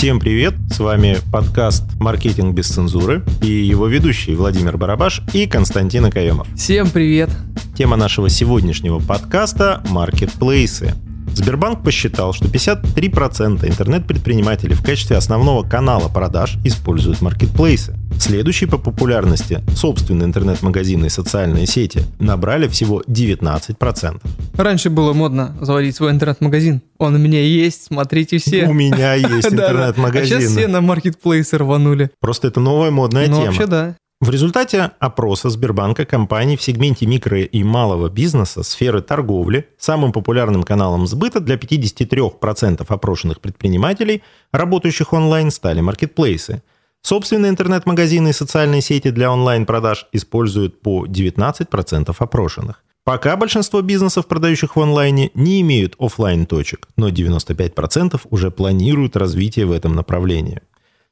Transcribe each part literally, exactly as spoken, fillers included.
Всем привет! С вами подкаст «Маркетинг без цензуры» и его ведущие Владимир Барабаш и Константин Акаемов. Всем привет! Тема нашего сегодняшнего подкаста – маркетплейсы. Сбербанк посчитал, что пятьдесят три процента интернет-предпринимателей в качестве основного канала продаж используют маркетплейсы. Следующие по популярности собственные интернет-магазины и социальные сети набрали всего девятнадцать процентов. Раньше было модно заводить свой интернет-магазин. Он у меня есть, смотрите все. У меня есть интернет-магазин. А сейчас все на маркетплейсы рванули. Просто это новая модная тема. Ну вообще да. В результате опроса Сбербанка компаний в сегменте микро и малого бизнеса сферы торговли самым популярным каналом сбыта для пятьдесят три процента опрошенных предпринимателей, работающих онлайн, стали маркетплейсы. Собственные интернет-магазины и социальные сети для онлайн-продаж используют по девятнадцать процентов опрошенных. Пока большинство бизнесов, продающих в онлайне, не имеют офлайн-точек, но девяносто пять процентов уже планируют развитие в этом направлении.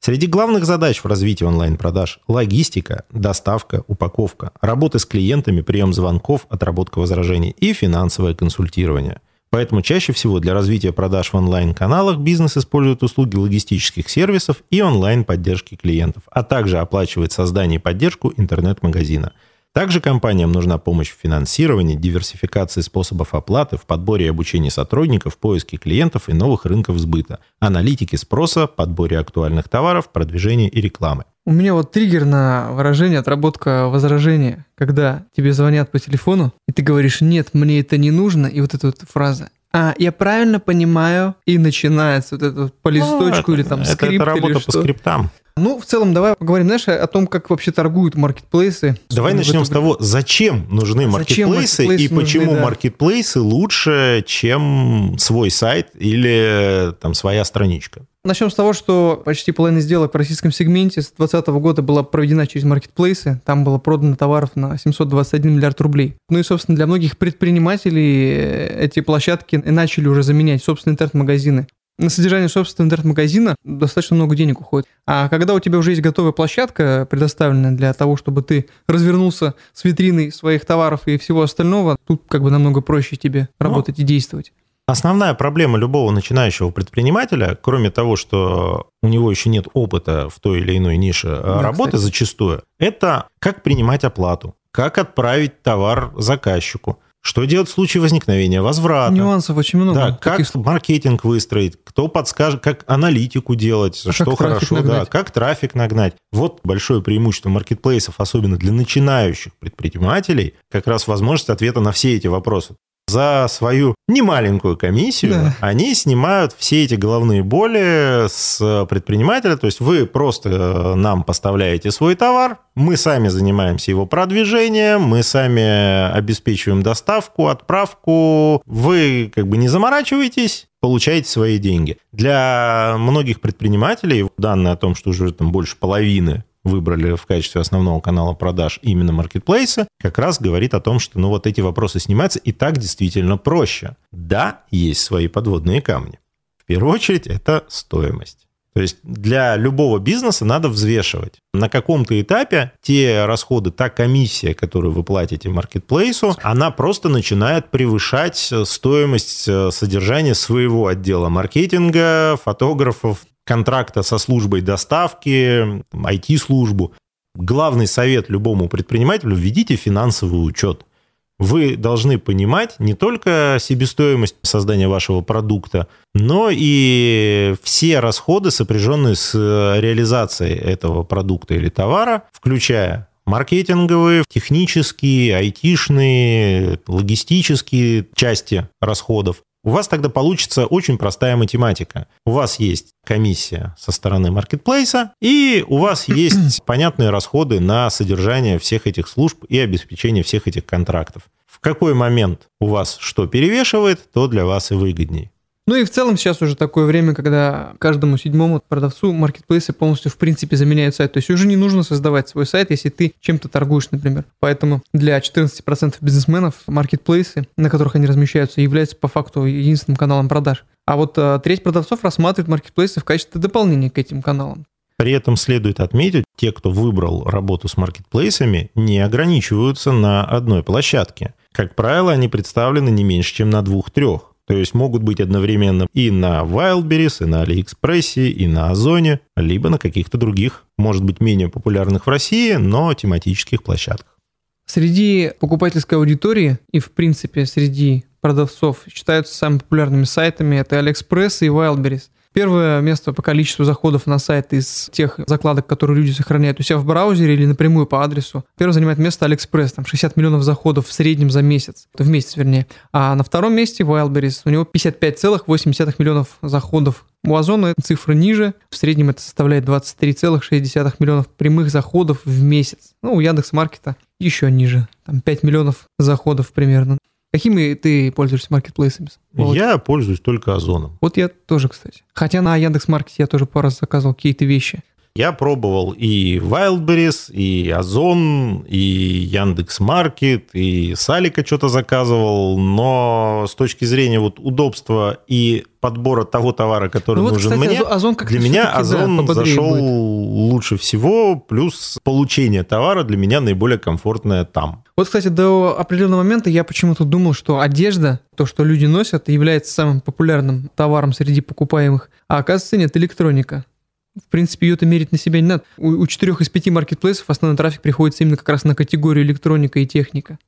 Среди главных задач в развитии онлайн-продаж – логистика, доставка, упаковка, работа с клиентами, прием звонков, отработка возражений и финансовое консультирование. Поэтому чаще всего для развития продаж в онлайн-каналах бизнес использует услуги логистических сервисов и онлайн-поддержки клиентов, а также оплачивает создание и поддержку интернет-магазина. Также компаниям нужна помощь в финансировании, диверсификации способов оплаты, в подборе и обучении сотрудников, поиске клиентов и новых рынков сбыта, аналитике спроса, подборе актуальных товаров, продвижении и рекламы. У меня вот триггер на выражение «отработка возражения», когда тебе звонят по телефону, и ты говоришь «нет, мне это не нужно», и вот эта вот фраза «а, я правильно понимаю», и начинается вот это по листочку, ну, или там это, скрипт это работа или что. По скриптам. Ну, в целом, давай поговорим, знаешь, о том, как вообще торгуют маркетплейсы. Давай начнем с того, зачем нужны маркетплейсы и почему маркетплейсы лучше, чем свой сайт или там своя страничка. Начнем с того, что почти половина сделок в российском сегменте с две тысячи двадцатого года была проведена через маркетплейсы. Там было продано товаров на семьсот двадцать один миллиард рублей. Ну и, собственно, для многих предпринимателей эти площадки начали уже заменять собственные интернет-магазины. На содержание собственного интернет-магазина достаточно много денег уходит. А когда у тебя уже есть готовая площадка, предоставленная для того, чтобы ты развернулся с витриной своих товаров и всего остального, тут как бы намного проще тебе работать, ну, и действовать. Основная проблема любого начинающего предпринимателя, кроме того, что у него еще нет опыта в той или иной нише, да, работы, кстати, зачастую, это как принимать оплату, как отправить товар заказчику. Что делать в случае возникновения возврата? Нюансов очень много. Да, как таких... маркетинг выстроить, кто подскажет, как аналитику делать, а что хорошо, да, как трафик нагнать. Вот большое преимущество маркетплейсов, особенно для начинающих предпринимателей, как раз возможность ответа на все эти вопросы. За свою немаленькую комиссию, да, они снимают все эти головные боли с предпринимателя. То есть вы просто нам поставляете свой товар, мы сами занимаемся его продвижением, мы сами обеспечиваем доставку, отправку. Вы как бы не заморачиваетесь, получаете свои деньги. Для многих предпринимателей данные о том, что уже там больше половины выбрали в качестве основного канала продаж именно маркетплейсы, как раз говорит о том, что ну вот эти вопросы снимаются, и так действительно проще. Да, есть свои подводные камни. В первую очередь, это стоимость. То есть для любого бизнеса надо взвешивать. На каком-то этапе те расходы, та комиссия, которую вы платите маркетплейсу, она просто начинает превышать стоимость содержания своего отдела маркетинга, фотографов, контракта со службой доставки, ай ти-службу. Главный совет любому предпринимателю – введите финансовый учет. Вы должны понимать не только себестоимость создания вашего продукта, но и все расходы, сопряженные с реализацией этого продукта или товара, включая маркетинговые, технические, айтишные, логистические части расходов. У вас тогда получится очень простая математика. У вас есть комиссия со стороны маркетплейса, и у вас есть понятные расходы на содержание всех этих служб и обеспечение всех этих контрактов. В какой момент у вас что перевешивает, то для вас и выгодней. Ну и в целом сейчас уже такое время, когда каждому седьмому продавцу маркетплейсы полностью в принципе заменяют сайт. То есть уже не нужно создавать свой сайт, если ты чем-то торгуешь, например. Поэтому для четырнадцати процентов бизнесменов маркетплейсы, на которых они размещаются, являются по факту единственным каналом продаж. А вот треть продавцов рассматривает маркетплейсы в качестве дополнения к этим каналам. При этом следует отметить, те, кто выбрал работу с маркетплейсами, не ограничиваются на одной площадке. Как правило, они представлены не меньше, чем на двух-трех. То есть могут быть одновременно и на Wildberries, и на AliExpress, и на Озоне, либо на каких-то других, может быть, менее популярных в России, но тематических площадках. Среди покупательской аудитории и, в принципе, среди продавцов считаются самыми популярными сайтами это AliExpress и Wildberries. Первое место по количеству заходов на сайт из тех закладок, которые люди сохраняют у себя в браузере или напрямую по адресу. Первое занимает место AliExpress, там шестьдесят миллионов заходов в среднем за месяц, в месяц вернее. А на втором месте Wildberries, у него пятьдесят пять целых восемь десятых миллионов заходов. У Озона цифры ниже, в среднем это составляет двадцать три целых шесть десятых миллионов прямых заходов в месяц. Ну, у Яндекс.Маркета еще ниже, там пять миллионов заходов примерно. Какими ты пользуешься маркетплейсами? Володь? Я пользуюсь только Озоном. Вот я тоже, кстати. Хотя на Яндекс.Маркете я тоже пару раз заказывал какие-то вещи. Я пробовал и Wildberries, и Озон, и Яндекс.Маркет, и Салика что-то заказывал, но с точки зрения вот удобства и подбора того товара, который ну вот, нужен кстати, мне, Озон как для меня Озон да, зашел будет. Лучше всего, плюс получение товара для меня наиболее комфортное там. Вот, кстати, до определенного момента я почему-то думал, что одежда, то, что люди носят, является самым популярным товаром среди покупаемых, а оказывается нет, электроника. В принципе, ее-то мерить на себя не надо. У четырех из пяти маркетплейсов основной трафик приходится именно как раз на категорию электроника и техника.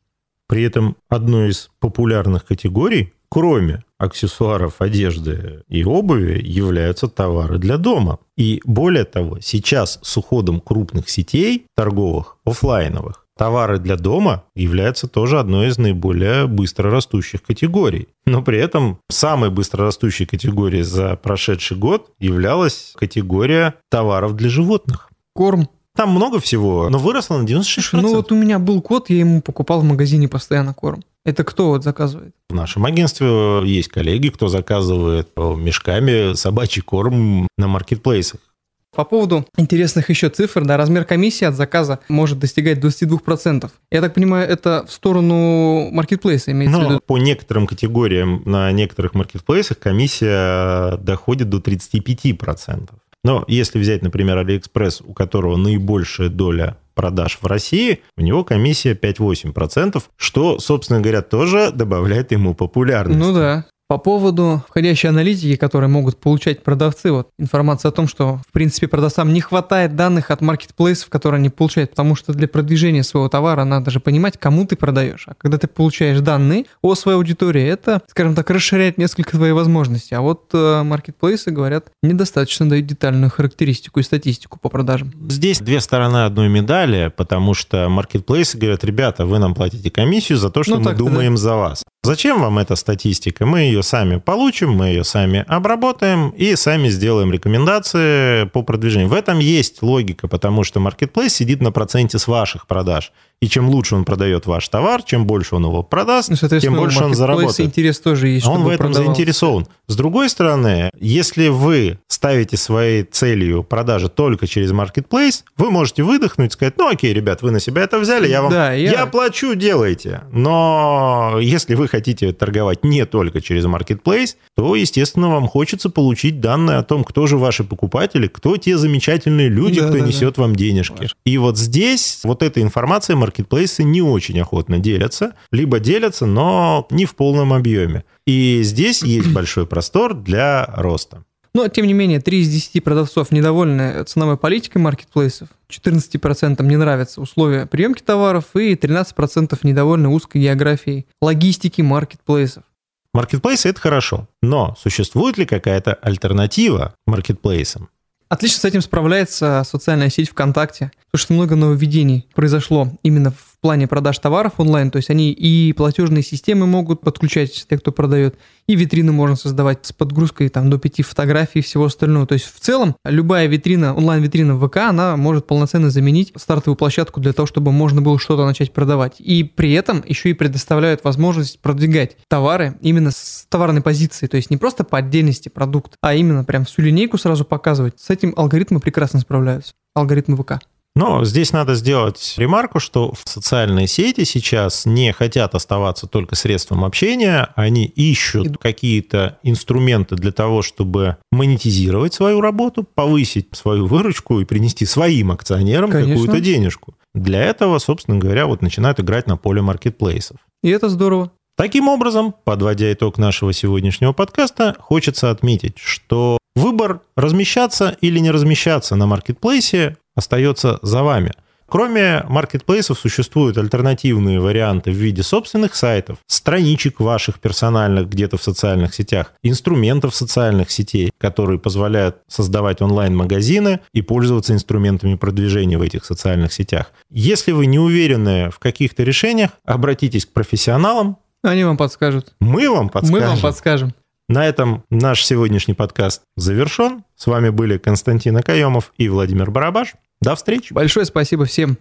При этом одной из популярных категорий, кроме аксессуаров, одежды и обуви, являются товары для дома. И более того, сейчас с уходом крупных сетей торговых, офлайновых, товары для дома являются тоже одной из наиболее быстрорастущих категорий. Но при этом самой быстрорастущей категорией за прошедший год являлась категория товаров для животных. Корм. Там много всего, но выросло на девяносто шесть процентов. Ну вот у меня был кот, я ему покупал в магазине постоянно корм. Это кто вот заказывает? В нашем агентстве есть коллеги, кто заказывает мешками собачий корм на маркетплейсах. По поводу интересных еще цифр, да, размер комиссии от заказа может достигать двадцать два процента. Я так понимаю, это в сторону маркетплейса имеется в виду? По некоторым категориям на некоторых маркетплейсах комиссия доходит до тридцати пяти процентов. Но если взять, например, AliExpress, у которого наибольшая доля продаж в России, у него комиссия пять целых восемь десятых процента, что, собственно говоря, тоже добавляет ему популярность. Ну да. По поводу входящей аналитики, которые могут получать продавцы, вот информация о том, что, в принципе, продавцам не хватает данных от маркетплейсов, которые они получают, потому что для продвижения своего товара надо же понимать, кому ты продаешь. А когда ты получаешь данные о своей аудитории, это, скажем так, расширяет несколько твои возможности. А вот маркетплейсы, говорят, недостаточно дают детальную характеристику и статистику по продажам. Здесь две стороны одной медали, потому что маркетплейсы говорят, ребята, вы нам платите комиссию за то, что ну, мы думаем да. за вас. Зачем вам эта статистика? Мы ее сами получим, мы ее сами обработаем и сами сделаем рекомендации по продвижению. В этом есть логика, потому что маркетплейс сидит на проценте с ваших продаж. И чем лучше он продает ваш товар, чем больше он его продаст, ну, тем больше он заработает. Интерес тоже есть, он в этом продавал. Заинтересован. С другой стороны, если вы ставите своей целью продажи только через маркетплейс, вы можете выдохнуть и сказать, ну окей, ребят, вы на себя это взяли, я вам да, я... я плачу, делайте. Но если вы хотите торговать не только через маркетплейс, то, естественно, вам хочется получить данные о том, кто же ваши покупатели, кто те замечательные люди, да, кто да, несет да. вам денежки. Важно. И вот здесь вот эта информация маркетплейсы не очень охотно делятся, либо делятся, но не в полном объеме. И здесь есть большой простор для роста. Но, тем не менее, три из десяти продавцов недовольны ценовой политикой маркетплейсов, четырнадцать процентов не нравятся условия приемки товаров и тринадцать процентов недовольны узкой географией логистики маркетплейсов. Маркетплейсы – это хорошо, но существует ли какая-то альтернатива маркетплейсам? Отлично с этим справляется социальная сеть ВКонтакте, потому что много нововведений произошло именно в плане продаж товаров онлайн, то есть они и платежные системы могут подключать, те, кто продает, и витрины можно создавать с подгрузкой там, до пяти фотографий и всего остального. То есть в целом любая витрина, онлайн-витрина в ВК, она может полноценно заменить стартовую площадку для того, чтобы можно было что-то начать продавать. И при этом еще и предоставляют возможность продвигать товары именно с товарной позиции, то есть не просто по отдельности продукт, а именно прям всю линейку сразу показывать. С этим алгоритмы прекрасно справляются, алгоритмы ВК. Но здесь надо сделать ремарку, что социальные сети сейчас не хотят оставаться только средством общения, они ищут какие-то инструменты для того, чтобы монетизировать свою работу, повысить свою выручку и принести своим акционерам Конечно. Какую-то денежку. Для этого, собственно говоря, вот начинают играть на поле маркетплейсов. И это здорово. Таким образом, подводя итог нашего сегодняшнего подкаста, хочется отметить, что выбор размещаться или не размещаться на маркетплейсе остается за вами. Кроме маркетплейсов существуют альтернативные варианты в виде собственных сайтов, страничек ваших персональных где-то в социальных сетях, инструментов социальных сетей, которые позволяют создавать онлайн-магазины и пользоваться инструментами продвижения в этих социальных сетях. Если вы не уверены в каких-то решениях, обратитесь к профессионалам. Они вам подскажут. Мы вам подскажем. Мы вам подскажем. На этом наш сегодняшний подкаст завершен. С вами были Константин Акаемов и Владимир Барабаш. До встречи. Большое спасибо всем.